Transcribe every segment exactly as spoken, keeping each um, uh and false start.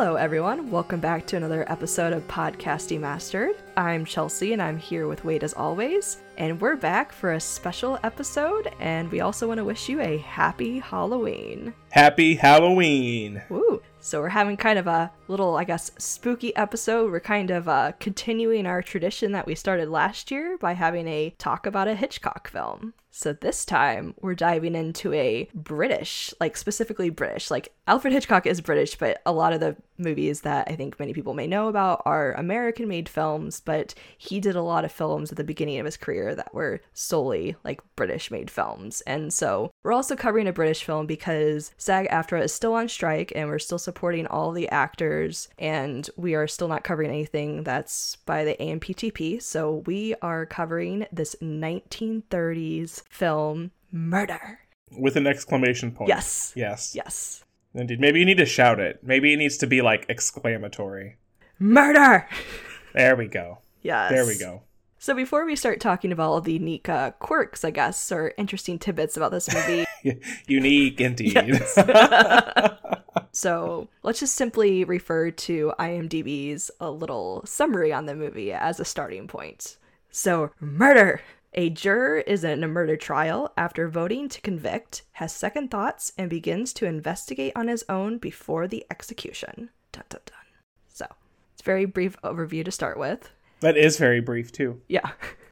Hello everyone, welcome back to another episode of Podcast Demastered. I'm Chelsea and I'm here with Wade as always, and we're back for a special episode, and we also want to wish you a happy Halloween. Happy Halloween! Woo! So we're having kind of a little, I guess, spooky episode. We're kind of uh, continuing our tradition that we started last year by having a talk about a Hitchcock film. So this time, we're diving into a British, like specifically British, like Alfred Hitchcock is British, but a lot of the movies that I think many people may know about are American-made films, but he did a lot of films at the beginning of his career that were solely like British-made films. And so we're also covering a British film because SAG-AFTRA is still on strike and we're still supporting all the actors, and we are still not covering anything that's by the A M P T P. So we are covering this nineteen thirties film Murder with an exclamation point. Yes, yes, yes, indeed. Maybe you need to shout it. Maybe it needs to be like exclamatory Murder. There we go. Yes, there we go. So before we start talking about all the unique uh, quirks, I guess, or interesting tidbits about this movie, unique indeed. Yes. So let's just simply refer to IMDb's a little summary on the movie as a starting point. So Murder. A juror is in a murder trial after voting to convict, has second thoughts, and begins to investigate on his own before the execution. Dun, dun, dun. So, it's a very brief overview to start with. That is very brief, too. Yeah.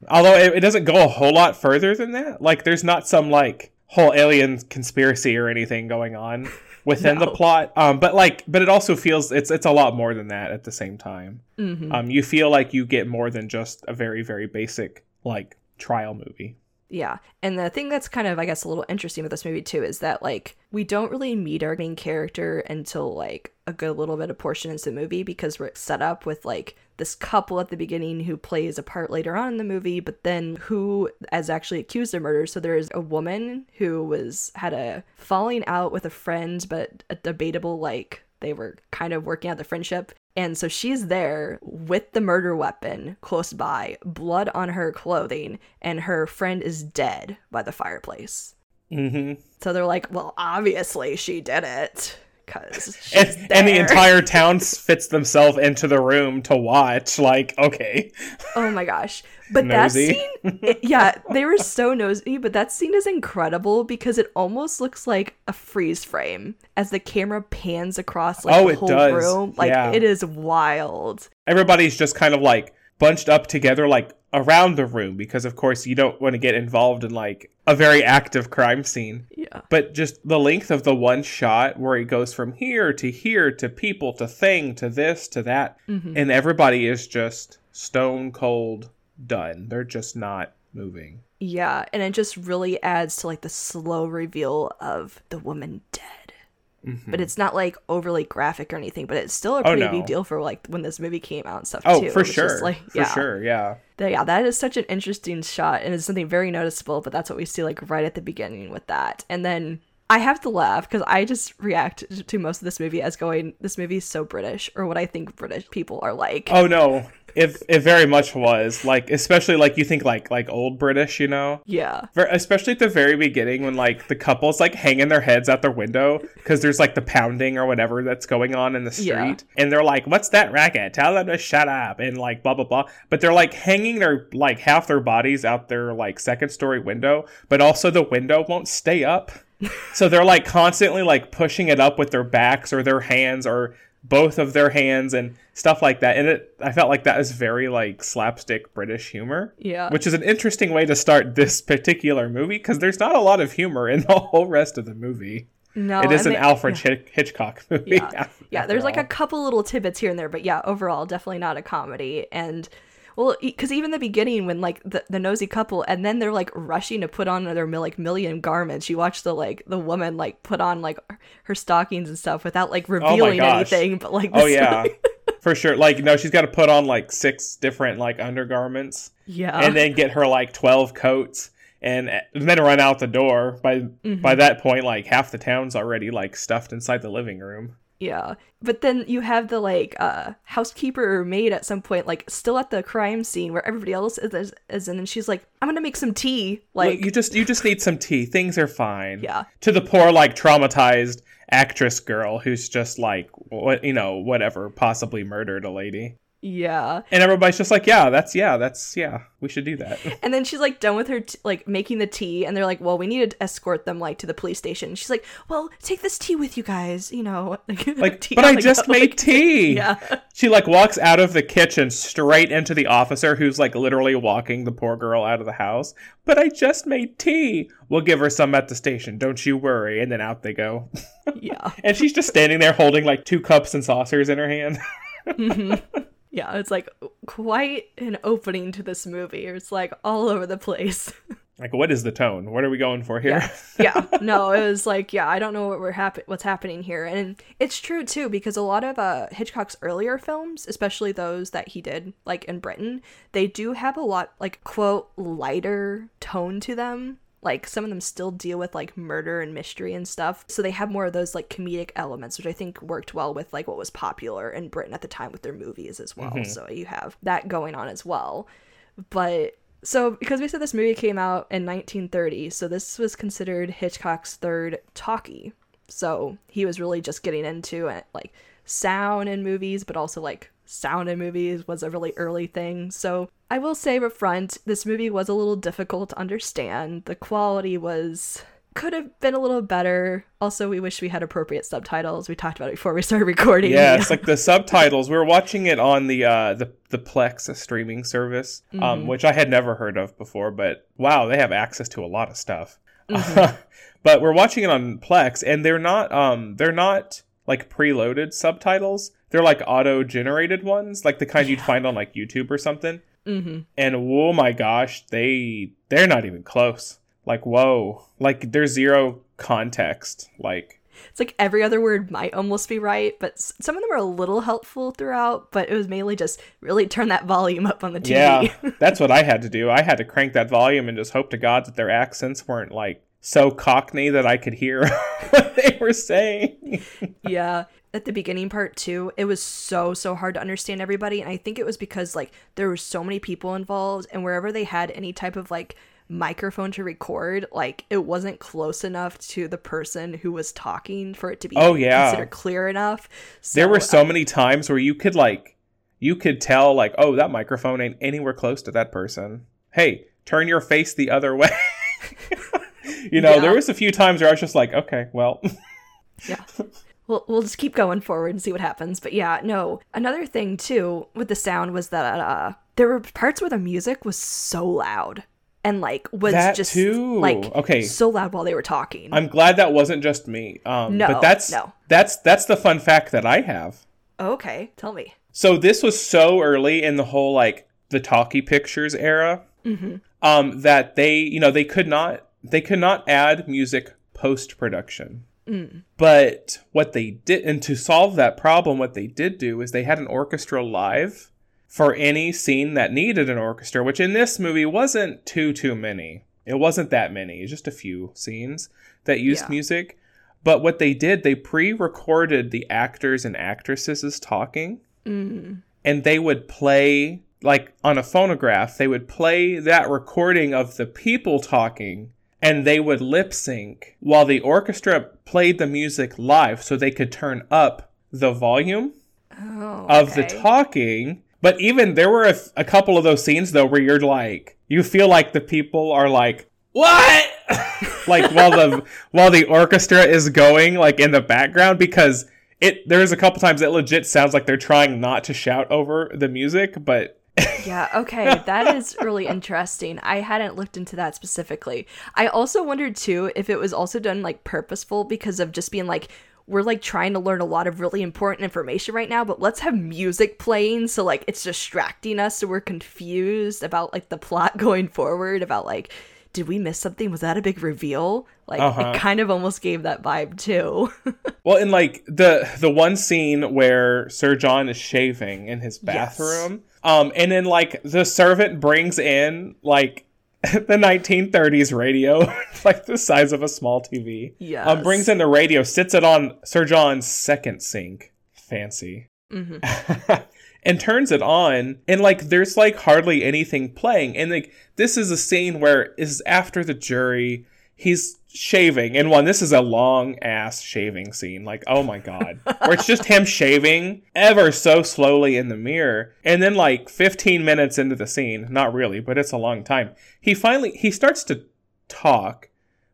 Although it, it doesn't go a whole lot further than that. Like, there's not some, like, whole alien conspiracy or anything going on within no. the plot. Um, but, like, but it also feels it's it's a lot more than that at the same time. Mm-hmm. Um, you feel like you get more than just a very, very basic, like, trial movie. Yeah. And the thing that's kind of, I guess, a little interesting with this movie too is that, like, we don't really meet our main character until, like, a good little bit of portion into the movie, because we're set up with, like, this couple at the beginning who plays a part later on in the movie, but then who is actually accused of murder. So there is a woman who was had a falling out with a friend, but a debatable, like, they were kind of working out the friendship. And so she's there with the murder weapon close by, blood on her clothing, and her friend is dead by the fireplace. Mm-hmm. So they're like, well, obviously she did it. Cause she's and, and the entire town fits themselves into the room to watch. Like, okay. Oh my gosh. But nosy. That scene, it, yeah, they were so nosy, but that scene is incredible because it almost looks like a freeze frame as the camera pans across, like, oh, the it whole does. Room. Like, yeah. It is wild. Everybody's just kind of, like, bunched up together, like, around the room, because of course you don't want to get involved in, like, a very active crime scene. Yeah. But just the length of the one shot where it goes from here to here to people to thing to this to that, mm-hmm. and everybody is just stone cold done. They're just not moving. Yeah, and it just really adds to, like, the slow reveal of the woman dead. Mm-hmm. But it's not, like, overly graphic or anything, but it's still a pretty oh, no. big deal for, like, when this movie came out and stuff oh, too. Oh, for sure. Just, like, yeah. For sure, yeah. But, yeah, that is such an interesting shot, and it's something very noticeable, but that's what we see, like, right at the beginning with that. And then I have to laugh because I just react to most of this movie as going, this movie is so British, or what I think British people are like. Oh, no. It, it very much was. Like, especially, like, you think, like, like old British, you know? Yeah. Ver- especially at the very beginning when, like, the couple's, like, hanging their heads out their window because there's, like, the pounding or whatever that's going on in the street. Yeah. And they're like, what's that racket? Tell them to shut up. And, like, blah, blah, blah. But they're, like, hanging their, like, half their bodies out their, like, second story window. But also the window won't stay up. So they're, like, constantly, like, pushing it up with their backs or their hands or both of their hands and stuff like that. And it, I felt like that is very, like, slapstick British humor. Yeah. Which is an interesting way to start this particular movie because there's not a lot of humor in the whole rest of the movie. No. It is an they, Alfred yeah. Hitchcock movie. Yeah, yeah there's, all. Like, a couple little tidbits here and there. But, yeah, overall, definitely not a comedy. And, well, because even the beginning when, like, the, the nosy couple and then they're, like, rushing to put on their, like, million garments. You watch the, like, the woman, like, put on, like, her stockings and stuff without, like, revealing oh anything. But, like, this oh, yeah, like... for sure. Like, no, she's got to put on, like, six different, like, undergarments. Yeah. And then get her, like, twelve coats and, and then run out the door. By mm-hmm. by that point, like, half the town's already, like, stuffed inside the living room. Yeah. But then you have the, like, uh, housekeeper or maid at some point, like, still at the crime scene where everybody else is, is in, and she's like, I'm going to make some tea. Like, well, you just you just need some tea. Things are fine. Yeah. To the poor, like, traumatized actress girl who's just like, what, you know, whatever, possibly murdered a lady. Yeah. And everybody's just like, yeah, that's, yeah, that's, yeah, we should do that. And then she's like done with her, t- like making the tea. And they're like, well, we need to escort them like to the police station. And she's like, well, take this tea with you guys, you know. Like, tea but I just go. made like, tea. Yeah. She like walks out of the kitchen straight into the officer who's like literally walking the poor girl out of the house. But I just made tea. We'll give her some at the station. Don't you worry. And then out they go. Yeah. And she's just standing there holding like two cups and saucers in her hand. Mm-hmm. Yeah, it's like quite an opening to this movie. It's like all over the place. Like, what is the tone? What are we going for here? Yeah, yeah. No, it was like, yeah, I don't know what we're hap- what's happening here. And it's true, too, because a lot of uh, Hitchcock's earlier films, especially those that he did, like, in Britain, they do have a lot, like, quote, lighter tone to them. Like, some of them still deal with, like, murder and mystery and stuff. So they have more of those, like, comedic elements, which I think worked well with, like, what was popular in Britain at the time with their movies as well. Mm-hmm. So you have that going on as well. But, so, because we said this movie came out in nineteen thirty, so this was considered Hitchcock's third talkie. So he was really just getting into, it, like, sound in movies, but also, like, sound in movies was a really early thing. So I will say up front, this movie was a little difficult to understand. The quality was could have been a little better. Also, we wish we had appropriate subtitles. We talked about it before we started recording. Yeah, it's like the subtitles. We were watching it on the uh, the, the Plex streaming service, um, mm-hmm. which I had never heard of before. But wow, they have access to a lot of stuff. Mm-hmm. But we're watching it on Plex, and they're not um, they're not like preloaded subtitles. They're like auto-generated ones, like the kind yeah. you'd find on like YouTube or something. Mm-hmm. And oh my gosh, they they're not even close. Like, whoa, like there's zero context. Like it's like every other word might almost be right, but some of them are a little helpful throughout. But it was mainly just really turn that volume up on the T V. Yeah, that's what I had to do. I had to crank that volume and just hope to God that their accents weren't like so Cockney that I could hear what they were saying. Yeah. At the beginning part too, it was so, so hard to understand everybody. And I think it was because like there were so many people involved, and wherever they had any type of like microphone to record, like it wasn't close enough to the person who was talking for it to be oh, yeah. considered clear enough. So, there were so um, many times where you could like, you could tell like, oh, that microphone ain't anywhere close to that person. Hey, turn your face the other way. You know, yeah. there was a few times where I was just like, okay, well. yeah. We'll, we'll just keep going forward and see what happens. But yeah, no. Another thing, too, with the sound was that uh, there were parts where the music was so loud. And, like, was that just, too. like, okay. so loud while they were talking. I'm glad that wasn't just me. Um, no, but that's, no. That's, that's the fun fact that I have. Okay, tell me. So this was so early in the whole, like, the talkie pictures era mm-hmm. um, that they, you know, they could not... They could not add music post-production. Mm. But what they did, and to solve that problem, what they did do is they had an orchestra live for any scene that needed an orchestra, which in this movie wasn't too, too many. It wasn't that many. It was just a few scenes that used yeah. music. But what they did, they pre-recorded the actors and actresses talking, mm. and they would play, like on a phonograph, they would play that recording of the people talking. And they would lip sync while the orchestra played the music live so they could turn up the volume oh, okay. of the talking. But even there were a, a couple of those scenes, though, where you're like, you feel like the people are like, what? Like while the while the orchestra is going like in the background, because it there's a couple times it legit sounds like they're trying not to shout over the music, but. Yeah, okay, that is really interesting. I hadn't looked into that specifically. I also wondered, too, if it was also done, like, purposeful because of just being, like, we're, like, trying to learn a lot of really important information right now, but let's have music playing so, like, it's distracting us so we're confused about, like, the plot going forward, about, like, did we miss something? Was that a big reveal? Like, uh-huh. It kind of almost gave that vibe, too. Well, and, like, the, the one scene where Sir John is shaving in his bathroom... Yes. Um, and then, like, the servant brings in, like, the nineteen thirties radio, like, the size of a small T V. Yes. Um, brings in the radio, sits it on Sir John's second sink. Fancy. Mm-hmm. And turns it on, and, like, there's, like, hardly anything playing. And, like, this is a scene where is after the jury... he's shaving and one this is a long ass shaving scene, like, oh my god, where it's just him shaving ever so slowly in the mirror, and then like fifteen minutes into the scene, not really, but it's a long time, he finally he starts to talk,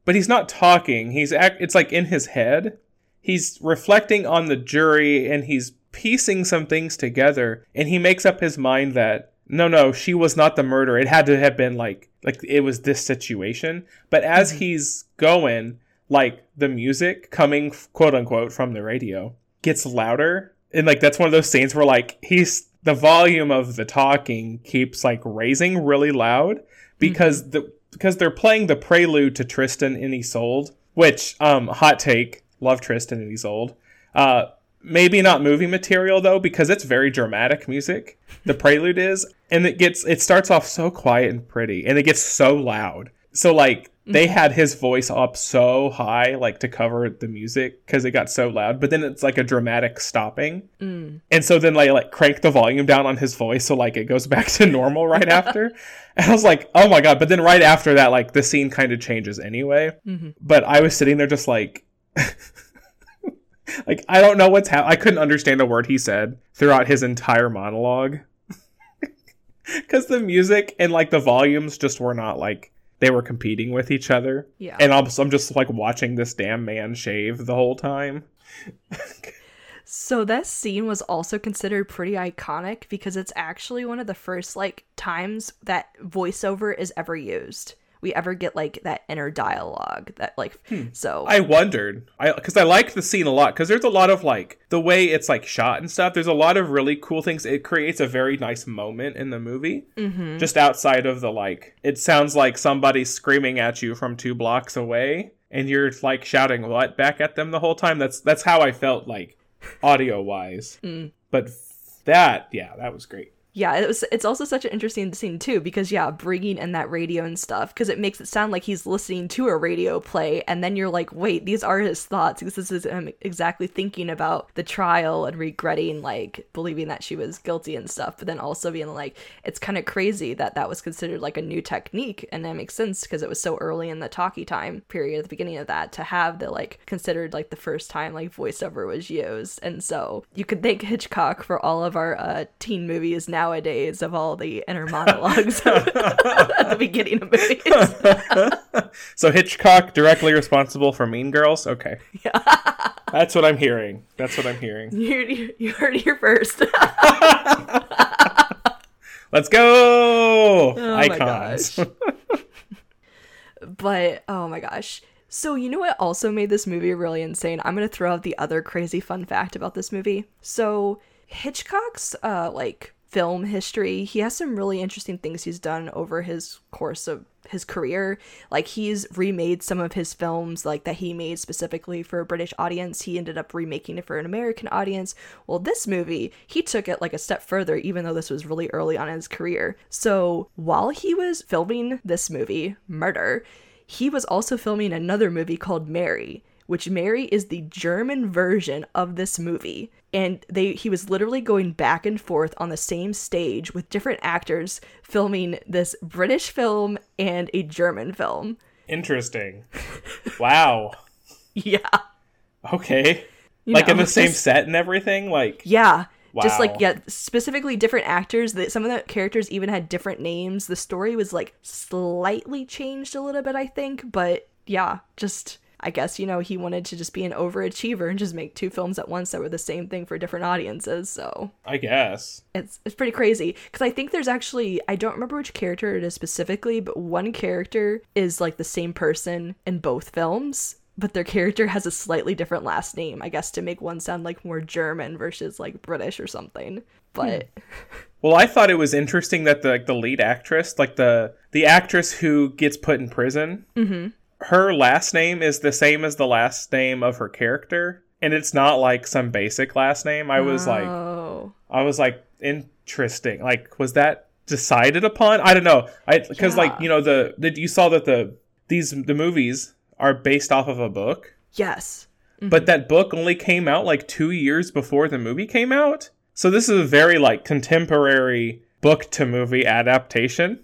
but he's not talking, he's act it's like in his head, he's reflecting on the jury and he's piecing some things together, and he makes up his mind that no no she was not the murderer, it had to have been like like it was this situation. But as mm-hmm. he's going, like, the music coming quote unquote from the radio gets louder, and like that's one of those scenes where like he's the volume of the talking keeps like raising really loud because mm-hmm. the because they're playing the prelude to Tristan and Isolde, which um hot take, love Tristan and Isolde. uh Maybe not movie material, though, because it's very dramatic music. The prelude is. And it gets it starts off so quiet and pretty, and it gets so loud. So, like, they had his voice up so high, like, to cover the music because it got so loud. But then it's, like, a dramatic stopping. Mm. And so then they, like, crank the volume down on his voice so, like, it goes back to normal right after. And I was like, oh, my God. But then right after that, like, the scene kind of changes anyway. Mm-hmm. But I was sitting there just like... Like, I don't know what's happening. I couldn't understand a word he said throughout his entire monologue. Because the music and, like, the volumes just were not, like, they were competing with each other. Yeah. And I'm, I'm just, like, watching this damn man shave the whole time. So that scene was also considered pretty iconic because it's actually one of the first, like, times that voiceover is ever used. We ever get like that inner dialogue that like hmm. so I wondered I because I like the scene a lot because there's a lot of like the way it's like shot and stuff, there's a lot of really cool things, it creates a very nice moment in the movie. Mm-hmm. Just outside of the like it sounds like somebody's screaming at you from two blocks away and you're like shouting what back at them the whole time. That's that's how I felt like audio wise. Mm. But that yeah that was great. Yeah, it was, it's also such an interesting scene, too, because, yeah, bringing in that radio and stuff, because it makes it sound like he's listening to a radio play, and then you're like, wait, these are his thoughts, because this is him exactly thinking about the trial and regretting, like, believing that she was guilty and stuff, but then also being like, it's kind of crazy that that was considered, like, a new technique, and that makes sense, because it was so early in the talkie time period at the beginning of that, to have the, like, considered, like, the first time, like, voiceover was used, and so you could thank Hitchcock for all of our uh, teen movies now. Nowadays of all the inner monologues at the beginning of movies. So Hitchcock directly responsible for Mean Girls? Okay. Yeah. That's what I'm hearing. That's what I'm hearing. You, you, you heard it here first. Let's go! Oh, icons. But, oh my gosh. So you know what also made this movie really insane? I'm going to throw out the other crazy fun fact about this movie. So Hitchcock's, uh, like... film history, he has some really interesting things he's done over his course of his career. Like, he's remade some of his films, like, that he made specifically for a British audience. He ended up remaking it for an American audience. Well, this movie, he took it, like, a step further, even though this was really early on in his career. So, while he was filming this movie, Murder, he was also filming another movie called Mary, which Mary is the German version of this movie. And they he was literally going back and forth on the same stage with different actors filming this British film and a German film. Interesting. Wow. Yeah. Okay. You like know, in the same just, set and everything? Like yeah. Wow. Just like, yeah, specifically different actors. That some of the characters even had different names. The story was like slightly changed a little bit, I think. But yeah, just... I guess, you know, he wanted to just be an overachiever and just make two films at once that were the same thing for different audiences, so... I guess. It's it's pretty crazy, because I think there's actually... I don't remember which character it is specifically, but one character is, like, the same person in both films, but their character has a slightly different last name, I guess, to make one sound, like, more German versus, like, British or something, but... Hmm. Well, I thought it was interesting that, the, like, the lead actress, like, the, the actress who gets put in prison... Mm-hmm. Her last name is the same as the last name of her character, and it's not like some basic last name. I was oh. like, I was like, interesting. Like, was that decided upon? I don't know. I because yeah. like you know the, the you saw that the these the movies are based off of a book. Yes, mm-hmm. But that book only came out like two years before the movie came out. So this is a very like contemporary book to movie adaptation.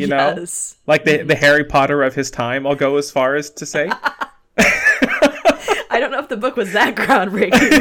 you know? Yes. Like the, the Harry Potter of his time, I'll go as far as to say. I don't know if the book was that groundbreaking.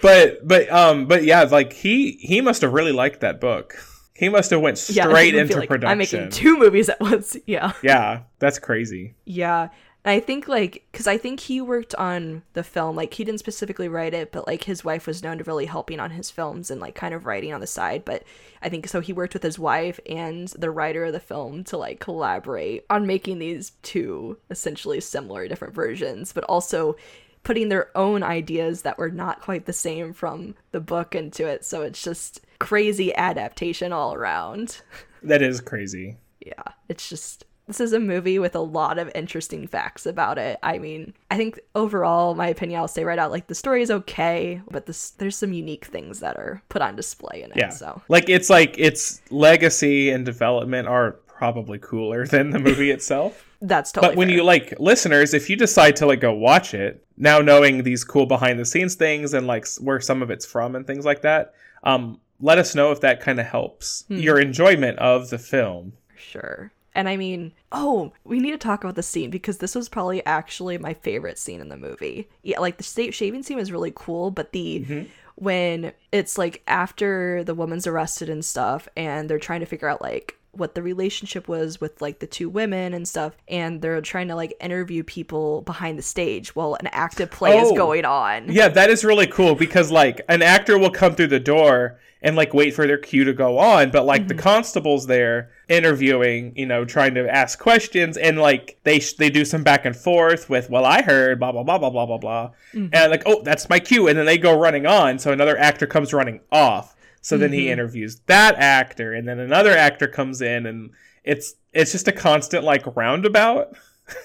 But but um but yeah, like he he must have really liked that book. He must have went straight yeah, into like production. I'm making two movies at once. Yeah. Yeah, that's crazy. Yeah. And I think like, because I think he worked on the film, like he didn't specifically write it, but like his wife was known to really helping on his films and like kind of writing on the side. But I think so he worked with his wife and the writer of the film to like collaborate on making these two essentially similar different versions, but also putting their own ideas that were not quite the same from the book into it. So it's just crazy adaptation all around. That is crazy. Yeah, it's just... This is a movie with a lot of interesting facts about it. I mean, I think overall, my opinion, I'll say right out, like, the story is okay, but this, there's some unique things that are put on display in it. Yeah. So. Like, it's like, its legacy and development are probably cooler than the movie itself. That's totally But when fair. You, like, listeners, if you decide to, like, go watch it, now knowing these cool behind-the-scenes things and, like, where some of it's from and things like that, um, let us know if that kind of helps hmm. your enjoyment of the film. Sure. And I mean, oh, we need to talk about the scene because this was probably actually my favorite scene in the movie. Yeah, like the shaving scene was really cool, but the mm-hmm. when it's like after the woman's arrested and stuff and they're trying to figure out like what the relationship was with like the two women and stuff, and they're trying to like interview people behind the stage while an active play oh, is going on. Yeah, that is really cool because like an actor will come through the door and like wait for their cue to go on, but like mm-hmm. the constable's there interviewing, you know, trying to ask questions, and like they sh- they do some back and forth with, well, I heard blah blah blah blah blah blah blah mm-hmm. and like, oh, that's my cue, and then they go running on, so another actor comes running off. So then mm-hmm. he interviews that actor, and then another actor comes in, and it's it's just a constant like roundabout.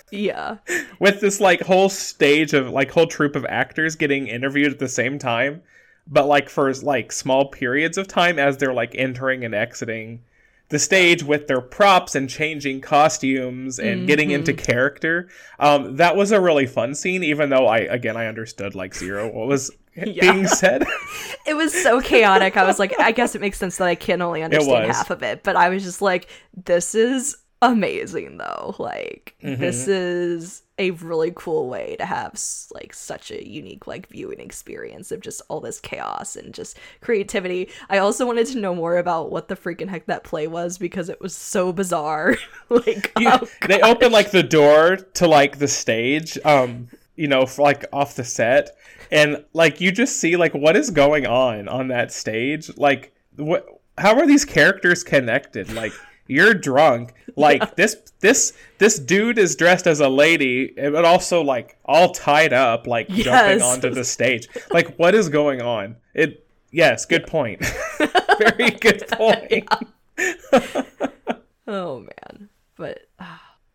Yeah. With this like whole stage of like whole troupe of actors getting interviewed at the same time, but like for like small periods of time as they're like entering and exiting the stage with their props and changing costumes and mm-hmm. getting into character. Um, that was a really fun scene, even though I again I understood like zero what was Yeah. being said. It was so chaotic. I was like, I guess it makes sense that I can only understand half of it, but I was just like, this is amazing though, like mm-hmm. this is a really cool way to have like such a unique like viewing experience of just all this chaos and just creativity. I also wanted to know more about what the freaking heck that play was because it was so bizarre. Like yeah, oh, they open like the door to like the stage um you know, for, like, off the set. And, like, you just see, like, what is going on on that stage? Like, what? How are these characters connected? Like, you're drunk. Like, yeah. this this this dude is dressed as a lady, but also, like, all tied up, like, yes. jumping onto the stage. Like, what is going on? It. Yes, good point. Very good point. Oh, man. But... Uh...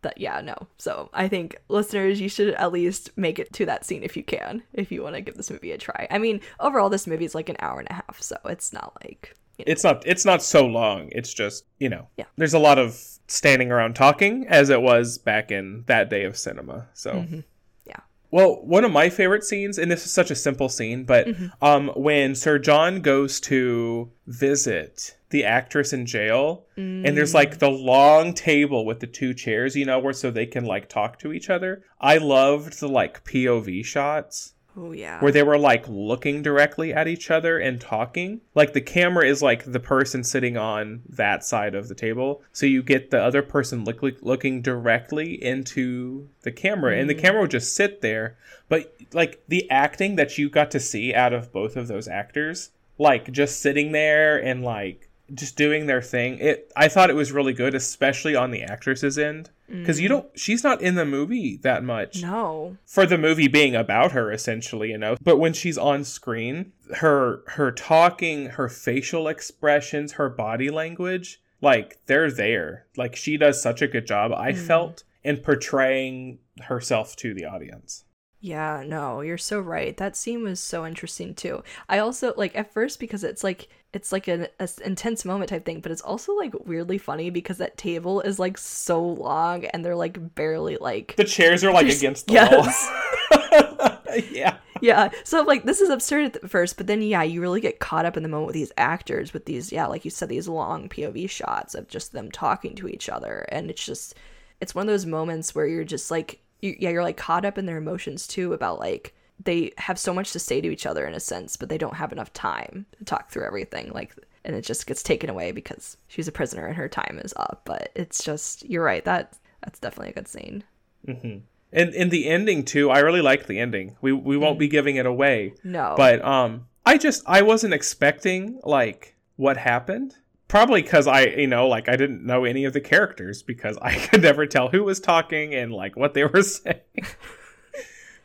That, yeah, no. So I think listeners, you should at least make it to that scene if you can, if you want to give this movie a try. I mean, overall, this movie is like an hour and a half, so it's not like you know. it's not it's not so long. It's just you know, yeah. There's a lot of standing around talking as it was back in that day of cinema. So mm-hmm. yeah. Well, one of my favorite scenes, and this is such a simple scene, but mm-hmm. um, when Sir John goes to visit the actress in jail mm. and there's like the long table with the two chairs, you know, where so they can like talk to each other. I loved the like P O V shots. Oh yeah, where they were like looking directly at each other and talking, like the camera is like the person sitting on that side of the table, so you get the other person look, look, looking directly into the camera mm. and the camera would just sit there, but like the acting that you got to see out of both of those actors, like just sitting there and like just doing their thing. It I thought it was really good, especially on the actress's end, because mm. you don't she's not in the movie that much. No, for the movie being about her essentially, you know, but when she's on screen, her her talking, her facial expressions, her body language, like they're there. Like she does such a good job, I mm. felt, in portraying herself to the audience. Yeah, no, you're so right. That scene was so interesting too. I also like at first because it's like it's like an a intense moment type thing, but it's also like weirdly funny because that table is like so long and they're like barely like the chairs are like against the yes. wall. Yeah. Yeah. So I'm like, this is absurd at first, but then yeah, you really get caught up in the moment with these actors with these, yeah, like you said, these long P O V shots of just them talking to each other. And it's just, it's one of those moments where you're just like, you, yeah, you're like caught up in their emotions too, about like, they have so much to say to each other in a sense, but they don't have enough time to talk through everything. Like, and it just gets taken away because she's a prisoner and her time is up. But it's just, you're right. That that's definitely a good scene. Mm-hmm. And in the ending too, I really like the ending. We we won't mm. be giving it away. No. But um, I just I wasn't expecting like what happened. Probably because I, you know, like I didn't know any of the characters because I could never tell who was talking and like what they were saying.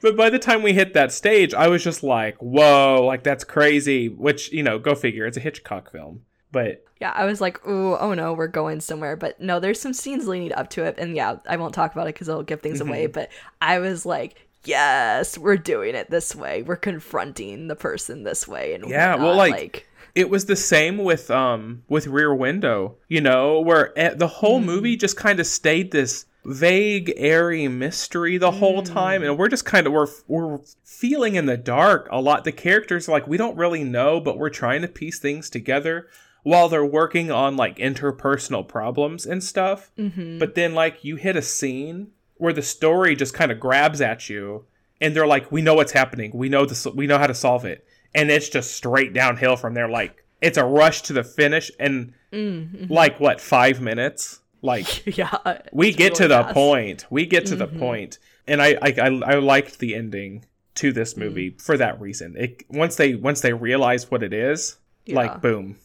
But by the time we hit that stage, I was just like, whoa, like that's crazy, which, you know, go figure. It's a Hitchcock film. But yeah, I was like, ooh, oh no, we're going somewhere. But no, there's some scenes leading up to it. And yeah, I won't talk about it because it'll give things mm-hmm. away. But I was like, yes, we're doing it this way. We're confronting the person this way. And yeah, not, well, like, like it was the same with um with Rear Window, you know, where the whole mm-hmm. movie just kind of stayed this vague, airy mystery the whole time, and we're just kind of we're we're feeling in the dark a lot. The characters are like, we don't really know, but we're trying to piece things together while they're working on like interpersonal problems and stuff. Mm-hmm. But then like you hit a scene where the story just kind of grabs at you, and they're like, we know what's happening, we know this, we know how to solve it, and it's just straight downhill from there. Like it's a rush to the finish, and mm-hmm. like what five minutes. Like, yeah, we get really to the fast. point. We get to mm-hmm. the point. And I, I, I, I liked the ending to this movie mm. for that reason. It once they once they realize what it is, yeah. like, boom,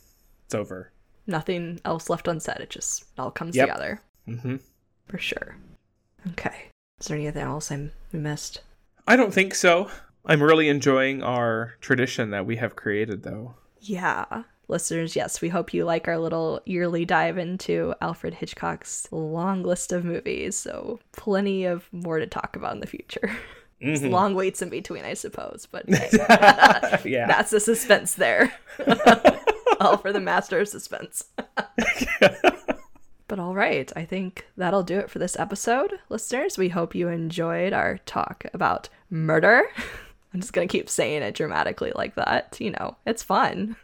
it's over. Nothing else left unsaid. It just all comes yep. together. Mm-hmm. For sure. Okay. Is there anything else I missed? I don't think so. I'm really enjoying our tradition that we have created, though. Yeah. Listeners, yes, we hope you like our little yearly dive into Alfred Hitchcock's long list of movies. So plenty of more to talk about in the future. Mm-hmm. Long waits in between, I suppose. But hey, yeah. That's the suspense there. All for the master of suspense. But all right, I think that'll do it for this episode. Listeners, we hope you enjoyed our talk about murder. I'm just going to keep saying it dramatically like that. You know, it's fun.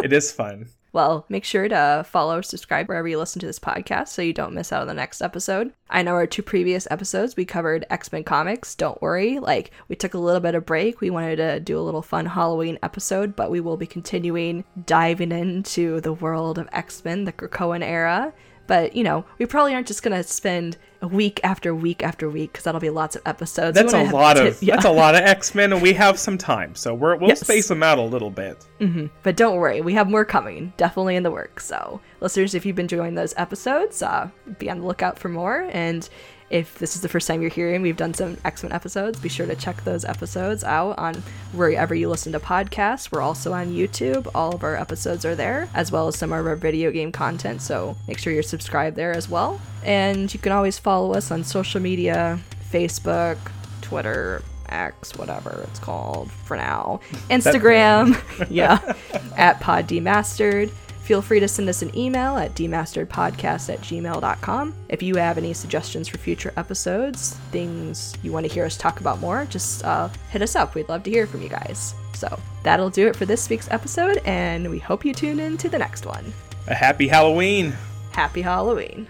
It is fun. Well, make sure to follow, subscribe wherever you listen to this podcast so you don't miss out on the next episode. I know our two previous episodes, we covered X-Men comics. Don't worry. Like, we took a little bit of break. We wanted to do a little fun Halloween episode, but we will be continuing diving into the world of X-Men, the Krakoan era. But, you know, we probably aren't just going to spend a week after week after week because that'll be lots of episodes. That's a lot to, of yeah. that's a lot of X-Men, and we have some time. So we're, we'll yes. space them out a little bit. Mm-hmm. But don't worry, we have more coming. Definitely in the works. So, listeners, if you've been enjoying those episodes, uh, be on the lookout for more. And if this is the first time you're hearing, we've done some X-Men episodes. Be sure to check those episodes out on wherever you listen to podcasts. We're also on YouTube. All of our episodes are there, as well as some of our video game content. So make sure you're subscribed there as well. And you can always follow us on social media, Facebook, Twitter, X, whatever it's called for now, Instagram, yeah, at Pod Demastered. Feel free to send us an email at demasteredpodcast at gmail dot com. If you have any suggestions for future episodes, things you want to hear us talk about more, just uh, hit us up. We'd love to hear from you guys. So that'll do it for this week's episode, and we hope you tune in to the next one. A happy Halloween. Happy Halloween.